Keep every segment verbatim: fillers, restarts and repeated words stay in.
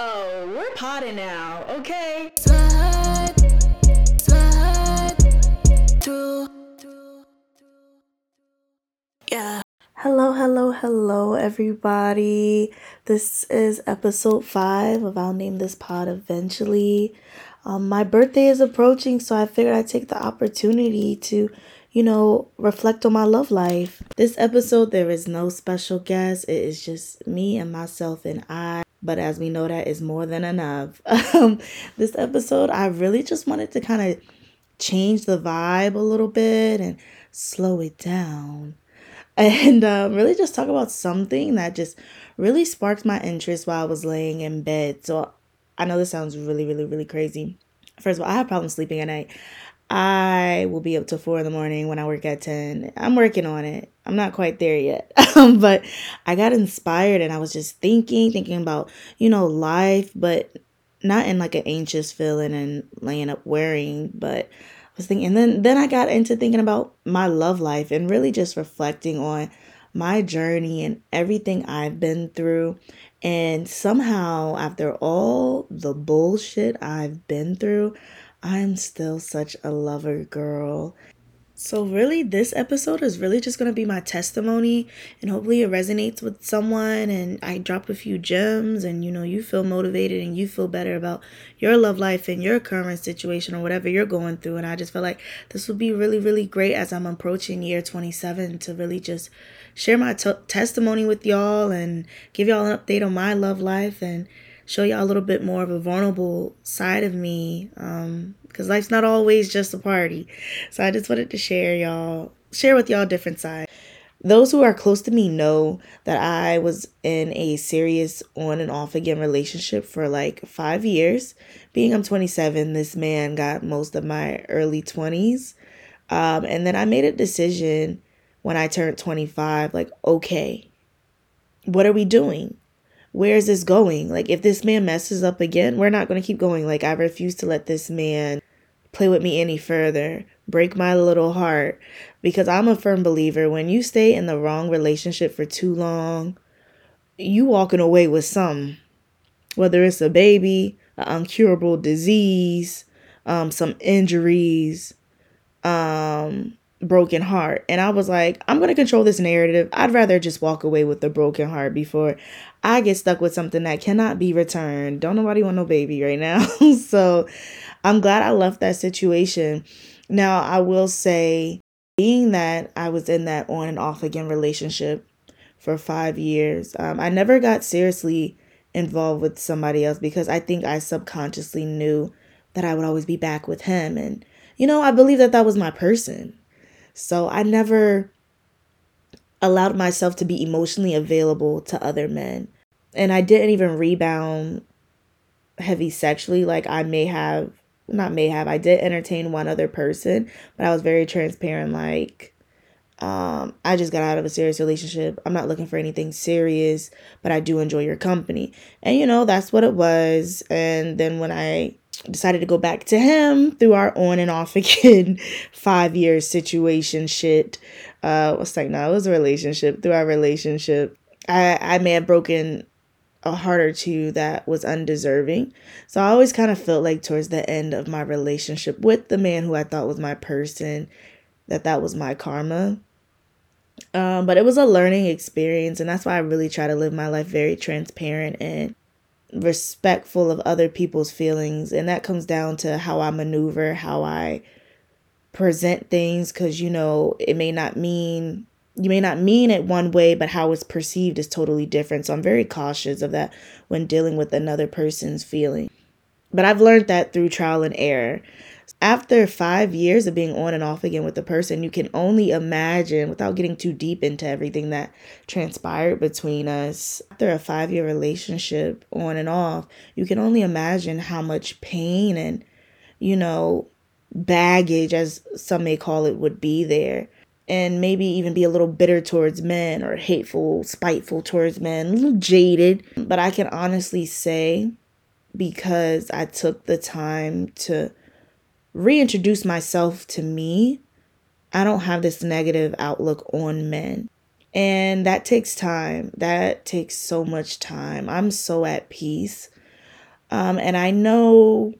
Oh, we're potting now, okay? Yeah. Hello, hello, hello, everybody. This is episode five of I'll Name This Pod Eventually. Um, my birthday is approaching, so I figured I'd take the opportunity to, you know, reflect on my love life. This episode, there is no special guest. It is just me and myself and I. But as we know, that is more than enough. Um, this episode, I really just wanted to kind of change the vibe a little bit and slow it down. And um, really just talk about something that just really sparked my interest while I was laying in bed. So I know this sounds really, really, really crazy. First of all, I have problems sleeping at night. I will be up till four in the morning when I work at ten. I'm working on it. I'm not quite there yet. But I got inspired and I was just thinking, thinking about, you know, life, but not in like an anxious feeling and laying up worrying. But I was thinking, and then, then I got into thinking about my love life and really just reflecting on my journey and everything I've been through. And somehow after all the bullshit I've been through, I'm still such a lover girl. So really, this episode is really just going to be my testimony, and hopefully it resonates with someone and I drop a few gems and, you know, you feel motivated and you feel better about your love life and your current situation or whatever you're going through. And I just feel like this would be really, really great as I'm approaching year twenty-seven to really just share my t- testimony with y'all and give y'all an update on my love life and show y'all a little bit more of a vulnerable side of me, um, because life's not always just a party. So I just wanted to share y'all, share with y'all different sides. Those who are close to me know that I was in a serious on and off again relationship for like five years. Being I'm twenty-seven, this man got most of my early twenties. Um, and then I made a decision when I turned twenty-five, like, okay, what are we doing? Where is this going? Like, if this man messes up again, we're not going to keep going. Like, I refuse to let this man play with me any further, break my little heart, because I'm a firm believer when you stay in the wrong relationship for too long, you walking away with something, whether it's a baby, an incurable disease, um, some injuries, um, broken heart. And I was like, I'm going to control this narrative. I'd rather just walk away with a broken heart before I get stuck with something that cannot be returned. Don't nobody want no baby right now. So I'm glad I left that situation. Now, I will say, being that I was in that on and off again relationship for five years, um, I never got seriously involved with somebody else because I think I subconsciously knew that I would always be back with him. And, you know, I believe that that was my person. So I never allowed myself to be emotionally available to other men. And I didn't even rebound heavy sexually. Like I may have, not may have, I did entertain one other person, but I was very transparent. Like, um, I just got out of a serious relationship. I'm not looking for anything serious, but I do enjoy your company. And, you know, that's what it was. And then when I decided to go back to him through our on and off again five year situation shit. Uh, what's like, no, it was a relationship. Through our relationship, I, I may have broken a heart or two that was undeserving. So I always kind of felt like towards the end of my relationship with the man who I thought was my person, that that was my karma. Um, but it was a learning experience. And that's why I really try to live my life very transparent and respectful of other people's feelings. And that comes down to how I maneuver, how I present things, because, you know, it may not mean, you may not mean it one way, but how it's perceived is totally different. So I'm very cautious of that when dealing with another person's feeling. But I've learned that through trial and error. After five years of being on and off again with the person, you can only imagine, without getting too deep into everything that transpired between us, after a five-year relationship on and off, you can only imagine how much pain and, you know, baggage, as some may call it, would be there. And maybe even be a little bitter towards men or hateful, spiteful towards men, a little jaded. But I can honestly say, because I took the time to reintroduce myself to me, I don't have this negative outlook on men. And that takes time. That takes so much time. I'm so at peace. Um, and I know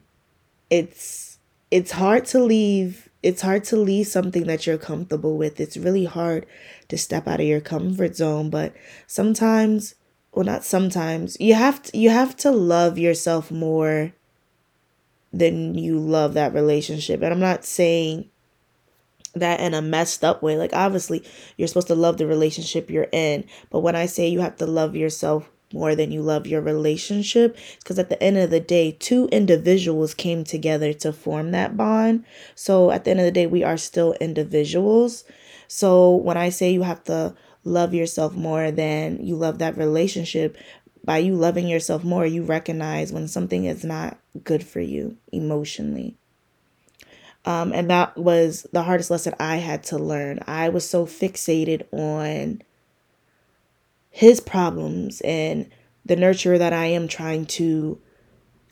it's it's hard to leave. It's hard to leave something that you're comfortable with. It's really hard to step out of your comfort zone. But sometimes, well, not sometimes, you have to, you have to love yourself more than you love that relationship. And I'm not saying that in a messed up way. Like, obviously, you're supposed to love the relationship you're in. But when I say you have to love yourself more than you love your relationship, because at the end of the day, two individuals came together to form that bond. So at the end of the day, we are still individuals. So when I say you have to love yourself more than you love that relationship, by you loving yourself more, you recognize when something is not good for you emotionally. Um, and that was the hardest lesson I had to learn. I was so fixated on his problems and the nurturer that I am, trying to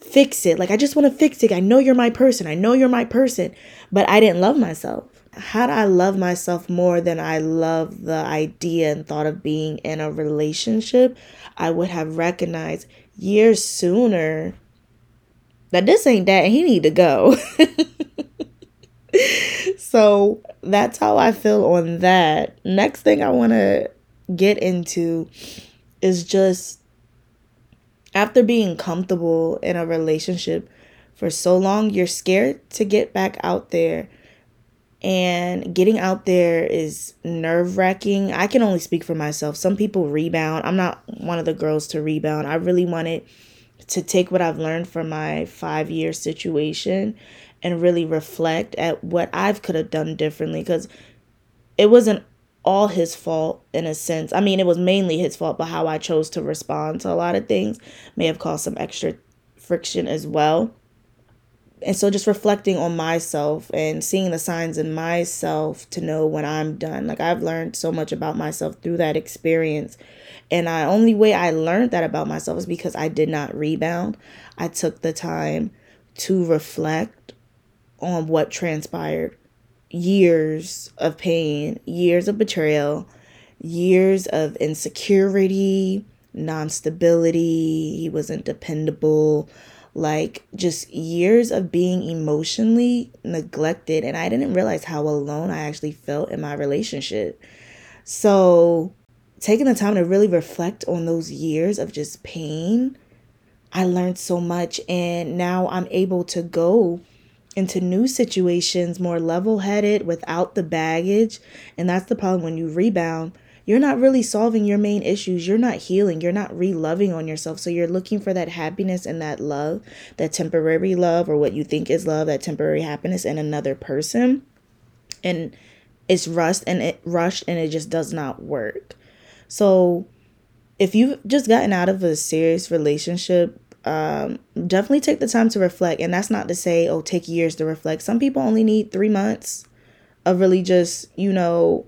fix it. Like, I just want to fix it. I know you're my person. I know you're my person. But I didn't love myself. How do I love myself more than I love the idea and thought of being in a relationship? I would have recognized years sooner that this ain't that and he need to go. So that's how I feel on that. Next thing I want to get into is just, after being comfortable in a relationship for so long, you're scared to get back out there. And getting out there is nerve-wracking. I can only speak for myself. Some people rebound. I'm not one of the girls to rebound. I really wanted to take what I've learned from my five-year situation and really reflect at what I could have done differently, because it wasn't all his fault in a sense. I mean, it was mainly his fault, but how I chose to respond to a lot of things may have caused some extra friction as well. And so just reflecting on myself and seeing the signs in myself to know when I'm done. Like, I've learned so much about myself through that experience. And the only way I learned that about myself is because I did not rebound. I took the time to reflect on what transpired. Years of pain, years of betrayal, years of insecurity, non-stability. He wasn't dependable. Like, just years of being emotionally neglected. And I didn't realize how alone I actually felt in my relationship. So taking the time to really reflect on those years of just pain, I learned so much. And now I'm able to go into new situations more level-headed without the baggage. And that's the problem when you rebound. You're not really solving your main issues. You're not healing. You're not re-loving on yourself. So you're looking for that happiness and that love, that temporary love, or what you think is love, that temporary happiness in another person. And it's rushed and it rushed and it just does not work. So if you've just gotten out of a serious relationship, um, definitely take the time to reflect. And that's not to say, oh, take years to reflect. Some people only need three months of really just, you know,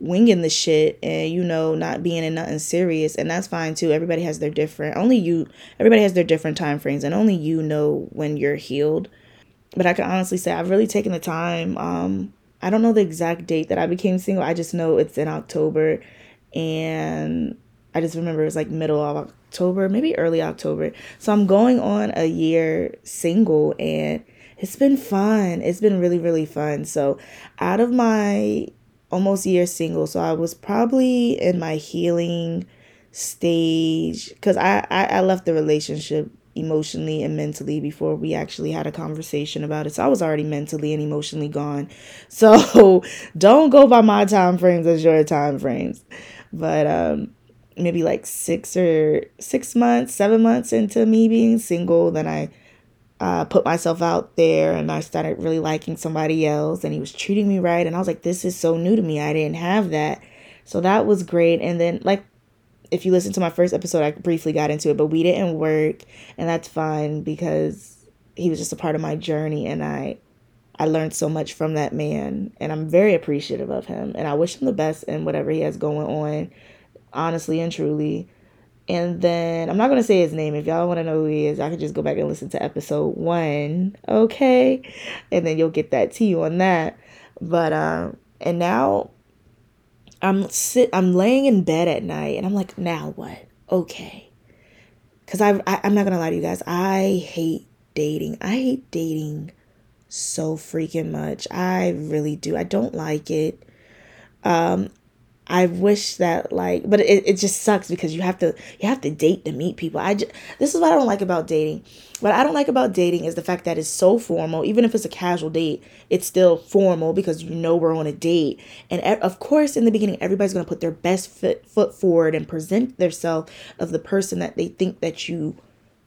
winging the shit and, you know, not being in nothing serious. And that's fine too. Everybody has their different, only you, everybody has their different time frames, and only you know when you're healed. But I can honestly say I've really taken the time. Um, I don't know the exact date that I became single. I just know it's in October, and I just remember it was like middle of October, maybe early October. So I'm going on a year single, and it's been fun. It's been really, really fun. So out of my almost year single, so I was probably in my healing stage, because I, I, I left the relationship emotionally and mentally before we actually had a conversation about it. So I was already mentally and emotionally gone. So don't go by my time frames as your time frames. But um, maybe like six or six months, seven months into me being single, then I Uh, put myself out there, and I started really liking somebody else, and he was treating me right, and I was like, this is so new to me. I didn't have that. So that was great. And then, like, if you listen to my first episode, I briefly got into it, but we didn't work, and that's fine, because he was just a part of my journey, and I I learned so much from that man, and I'm very appreciative of him, and I wish him the best in whatever he has going on, honestly and truly. And then I'm not going to say his name. If y'all want to know who he is, I can just go back and listen to episode one. Okay. And then you'll get that tea on that. But, um, and now I'm sit, I'm laying in bed at night, and I'm like, now what? Okay. Because I, I, I'm not going to lie to you guys. I hate dating. I hate dating so freaking much. I really do. I don't like it. Um, I wish that like, but it, it just sucks because you have to, you have to date to meet people. I just, this is what I don't like about dating. What I don't like about dating is the fact that it's so formal. Even if it's a casual date, it's still formal because you know we're on a date. And of course, in the beginning, everybody's going to put their best foot, foot forward and present themselves of the person that they think that you,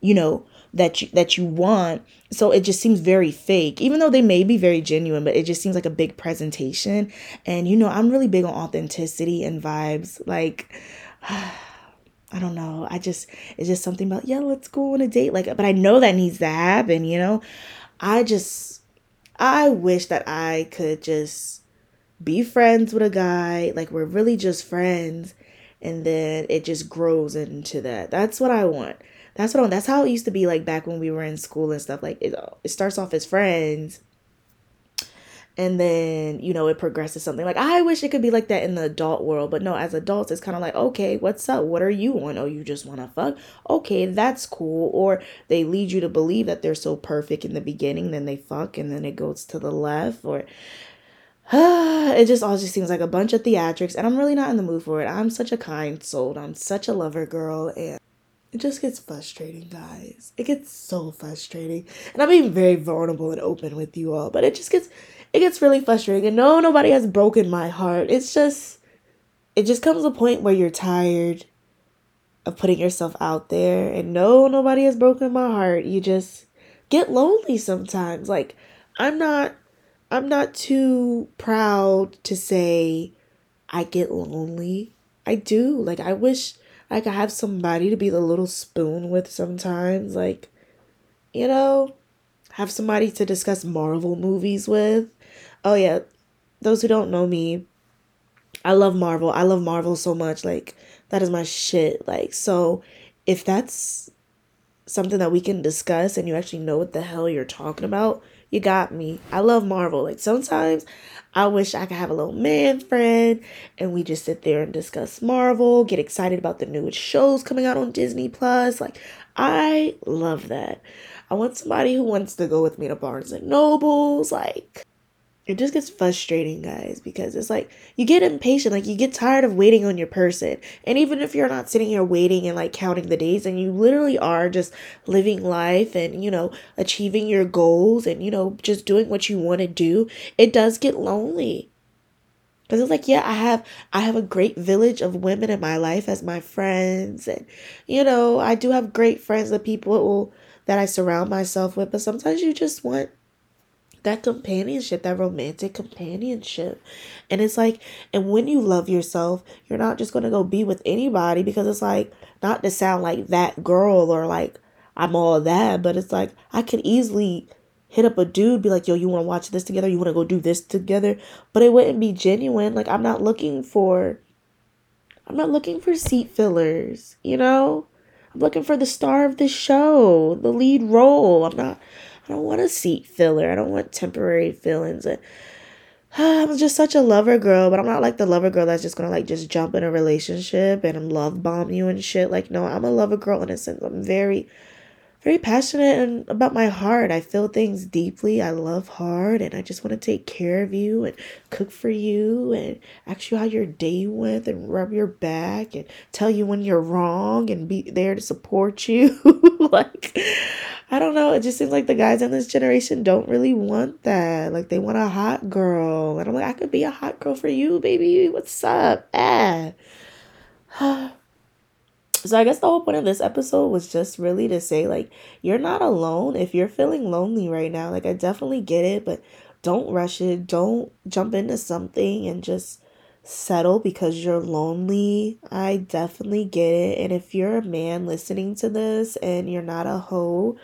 you know, that you, that you want. So it just seems very fake, even though they may be very genuine, but it just seems like a big presentation. And, you know, I'm really big on authenticity and vibes. Like, I don't know. I just, it's just something about, yeah, let's go on a date. Like, but I know that needs to happen, you know, I just, I wish that I could just be friends with a guy. Like we're really just friends. And then it just grows into that. That's what I want. That's what I'm, that's how it used to be like back when we were in school and stuff. Like it, it starts off as friends and then, you know, it progresses something. Like I wish it could be like that in the adult world, but no, as adults, it's kind of like, okay, what's up? What are you on? Oh, you just want to fuck? Okay, that's cool. Or they lead you to believe that they're so perfect in the beginning, then they fuck and then it goes to the left or it just all just seems like a bunch of theatrics and I'm really not in the mood for it. I'm such a kind soul. I'm such a lover girl and it just gets frustrating, guys. It gets so frustrating. And I'm being very vulnerable and open with you all. But it just gets, it gets really frustrating. And no, nobody has broken my heart. It's just, it just comes a point where you're tired of putting yourself out there. And no, nobody has broken my heart. You just get lonely sometimes. Like, I'm not, I'm not too proud to say I get lonely. I do. Like, I wish I could have somebody to be the little spoon with sometimes. Like, you know, have somebody to discuss Marvel movies with. Oh, yeah. Those who don't know me, I love Marvel. I love Marvel so much. Like, that is my shit. Like, so if that's something that we can discuss and you actually know what the hell you're talking about, you got me. I love Marvel. Like, sometimes I wish I could have a little man friend and we just sit there and discuss Marvel, get excited about the newest shows coming out on Disney Plus. Like, I love that. I want somebody who wants to go with me to Barnes and Nobles. Like, it just gets frustrating, guys, because it's like you get impatient. Like, you get tired of waiting on your person. And even if you're not sitting here waiting and like counting the days and you literally are just living life and, you know, achieving your goals and, you know, just doing what you want to do, it does get lonely. Because it's like, yeah, I have I have a great village of women in my life as my friends. And, you know, I do have great friends, the people that I surround myself with. But sometimes you just want that companionship, that romantic companionship. And it's like, and when you love yourself, you're not just going to go be with anybody because it's like, not to sound like that girl or like I'm all that, but it's like, I could easily hit up a dude, be like, yo, you want to watch this together? You want to go do this together? But it wouldn't be genuine. Like, I'm not looking for, I'm not looking for seat fillers, you know, I'm looking for the star of the show, the lead role. I'm not, I don't want a seat filler. I don't want temporary feelings. And, uh, I'm just such a lover girl, but I'm not like the lover girl that's just going to like just jump in a relationship and love bomb you and shit. Like, no, I'm a lover girl in a sense. I'm very, very passionate and about my heart. I feel things deeply. I love hard and I just want to take care of you and cook for you and ask you how your day went and rub your back and tell you when you're wrong and be there to support you. Like, I don't know. It just seems like the guys in this generation don't really want that. Like, they want a hot girl. And I'm like, I could be a hot girl for you, baby. What's up? Ah. So I guess the whole point of this episode was just really to say, like, you're not alone if you're feeling lonely right now. Like, I definitely get it, but don't rush it. Don't jump into something and just settle because you're lonely. I definitely get it. And if you're a man listening to this and you're not a hoe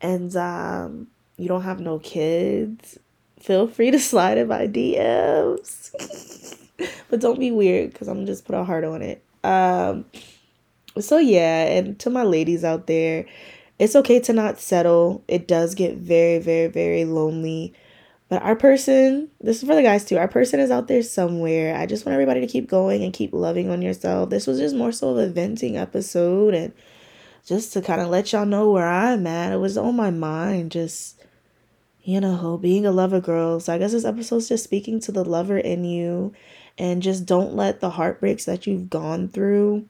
and um you don't have no kids, feel free to slide in my D Ms. But don't be weird because I'm gonna just put a heart on it. Um so yeah, and to my ladies out there, it's okay to not settle. It does get very, very, very lonely. But our person, this is for the guys too, our person is out there somewhere. I just want everybody to keep going and keep loving on yourself. This was just more so of a venting episode and just to kind of let y'all know where I'm at. It was on my mind, just, you know, being a lover girl. So I guess this episode's just speaking to the lover in you, and just don't let the heartbreaks that you've gone through,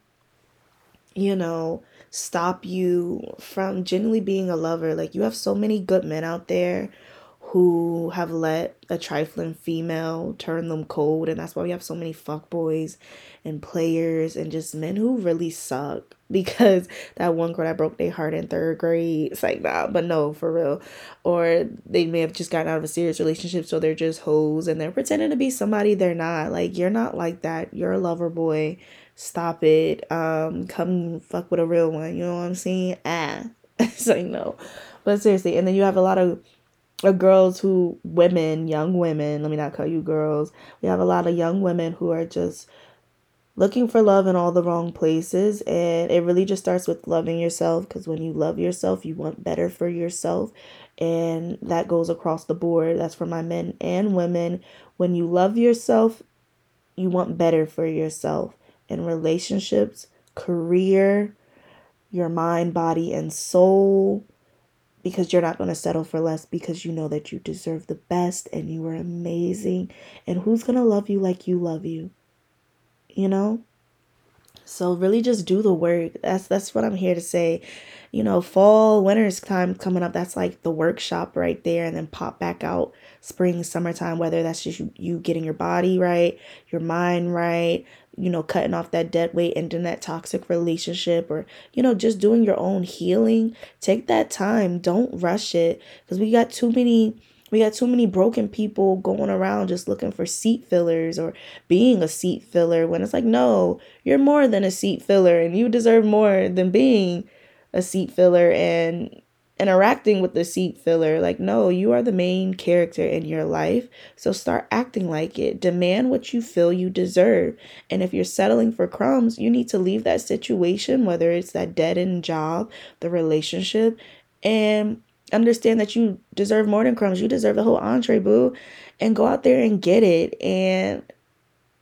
you know, stop you from genuinely being a lover. Like, you have so many good men out there who have let a trifling female turn them cold, and that's why we have so many fuckboys and players and just men who really suck, because that one girl that broke their heart in third grade, it's like, nah, but no, for real. Or they may have just gotten out of a serious relationship, so they're just hoes and they're pretending to be somebody they're not. Like, you're not like that. You're a lover boy. Stop it. Um, come fuck with a real one. You know what I'm saying? Ah. It's like, no. But seriously, and then you have a lot of Or girls who, women, young women, let me not call you girls. We have a lot of young women who are just looking for love in all the wrong places. And it really just starts with loving yourself, because when you love yourself, you want better for yourself. And that goes across the board. That's for my men and women. When you love yourself, you want better for yourself in relationships, career, your mind, body, and soul. Because you're not going to settle for less, because you know that you deserve the best and you are amazing. And who's going to love you like you love you? You know? So really just do the work. That's that's what I'm here to say. You know, fall, winter's time coming up. That's like the workshop right there. And then pop back out spring, summertime, whether that's just you, you getting your body right, your mind right, you know, cutting off that dead weight, ending that toxic relationship, or, you know, just doing your own healing. Take that time. Don't rush it, because we got too many we got too many broken people going around just looking for seat fillers or being a seat filler, when it's like, no, you're more than a seat filler, and you deserve more than being a seat filler and interacting with the seat filler. Like, no, you are the main character in your life, so start acting like it. Demand what you feel you deserve, and if you're settling for crumbs, you need to leave that situation, whether it's that dead-end job, the relationship, and understand that you deserve more than crumbs. You deserve the whole entree, boo, and go out there and get it. And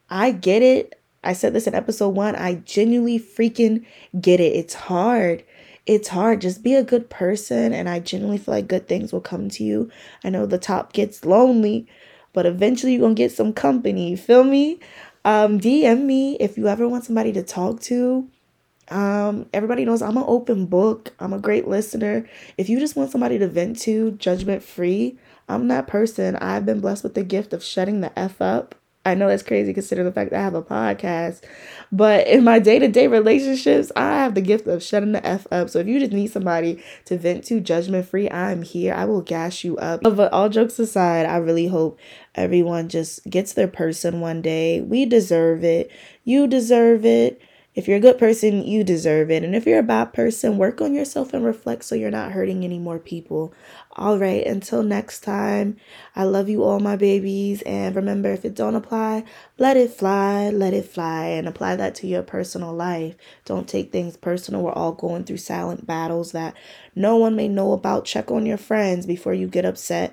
I get it. I said this in episode one. I genuinely freaking get it. It's hard. It's hard. Just be a good person, and I genuinely feel like good things will come to you. I know the top gets lonely, but eventually you're going to get some company. You feel me? Um, D M me if you ever want somebody to talk to. Um, everybody knows I'm an open book. I'm a great listener. If you just want somebody to vent to, judgment-free, I'm that person. I've been blessed with the gift of shutting the F up. I know that's crazy considering the fact that I have a podcast, but in my day-to-day relationships, I have the gift of shutting the F up. So if you just need somebody to vent to, judgment-free, I'm here. I will gas you up. But all jokes aside, I really hope everyone just gets their person one day. We deserve it. You deserve it. If you're a good person, you deserve it. And if you're a bad person, work on yourself and reflect so you're not hurting any more people. All right, until next time, I love you all, my babies. And remember, if it don't apply, let it fly, let it fly, and apply that to your personal life. Don't take things personal. We're all going through silent battles that no one may know about. Check on your friends before you get upset.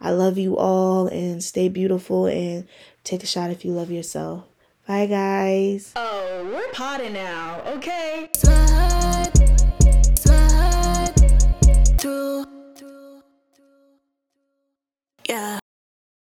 I love you all, and stay beautiful, and take a shot if you love yourself. Bye, guys. Oh, we're potting now. Okay. Slide, slide through. Yeah.